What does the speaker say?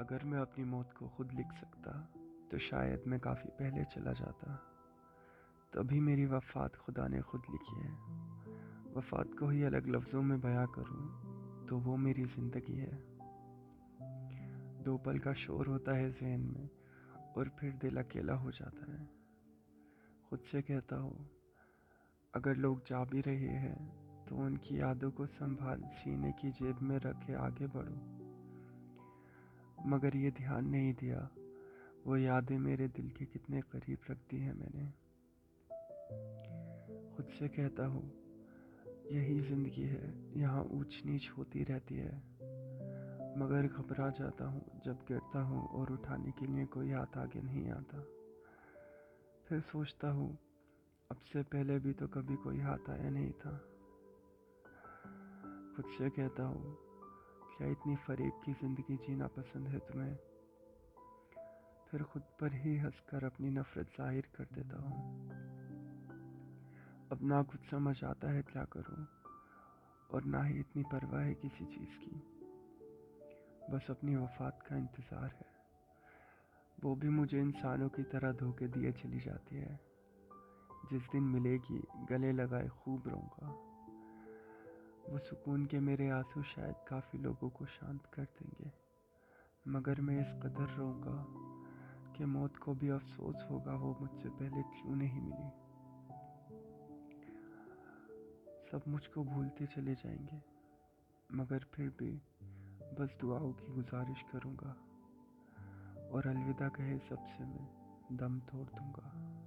اگر میں اپنی موت کو خود لکھ سکتا تو شاید میں کافی پہلے چلا جاتا، تبھی میری وفات خدا نے خود لکھی ہے۔ وفات کو ہی الگ لفظوں میں بیاں کروں تو وہ میری زندگی ہے۔ دو پل کا شور ہوتا ہے ذہن میں اور پھر دل اکیلا ہو جاتا ہے۔ خود سے کہتا ہوں اگر لوگ جا بھی رہے ہیں تو ان کی یادوں کو سنبھال سینے کی جیب میں رکھے آگے بڑھوں، مگر یہ دھیان نہیں دیا وہ یادیں میرے دل کے کتنے قریب رکھتی ہیں میں نے۔ خود سے کہتا ہوں یہی زندگی ہے، یہاں اونچ نیچ ہوتی رہتی ہے، مگر گھبرا جاتا ہوں جب گرتا ہوں اور اٹھانے کے لیے کوئی ہاتھ آگے نہیں آتا۔ پھر سوچتا ہوں اب سے پہلے بھی تو کبھی کوئی ہاتھ آیا نہیں تھا۔ خود سے کہتا ہوں کیا اتنی فریب کی زندگی جینا پسند ہے تمہیں؟ پھر خود پر ہی ہنس کر اپنی نفرت ظاہر کر دیتا ہوں۔ اب نہ کچھ سمجھ آتا ہے کیا کروں اور نہ ہی اتنی پرواہ ہے کسی چیز کی، بس اپنی وفات کا انتظار ہے۔ وہ بھی مجھے انسانوں کی طرح دھوکے دیے چلی جاتی ہے، جس دن ملے گی گلے لگائے خوب روں گا۔ وہ سکون کے میرے آنسو شاید کافی لوگوں کو شانت کر دیں گے، مگر میں اس قدر روں گا کہ موت کو بھی افسوس ہوگا وہ مجھ سے پہلے کیوں نہیں ملی۔ سب مجھ کو بھولتے چلے جائیں گے، مگر پھر بھی بس دعاؤں کی گزارش کروں گا اور الوداع کہے سب سے میں دم توڑ دوں گا۔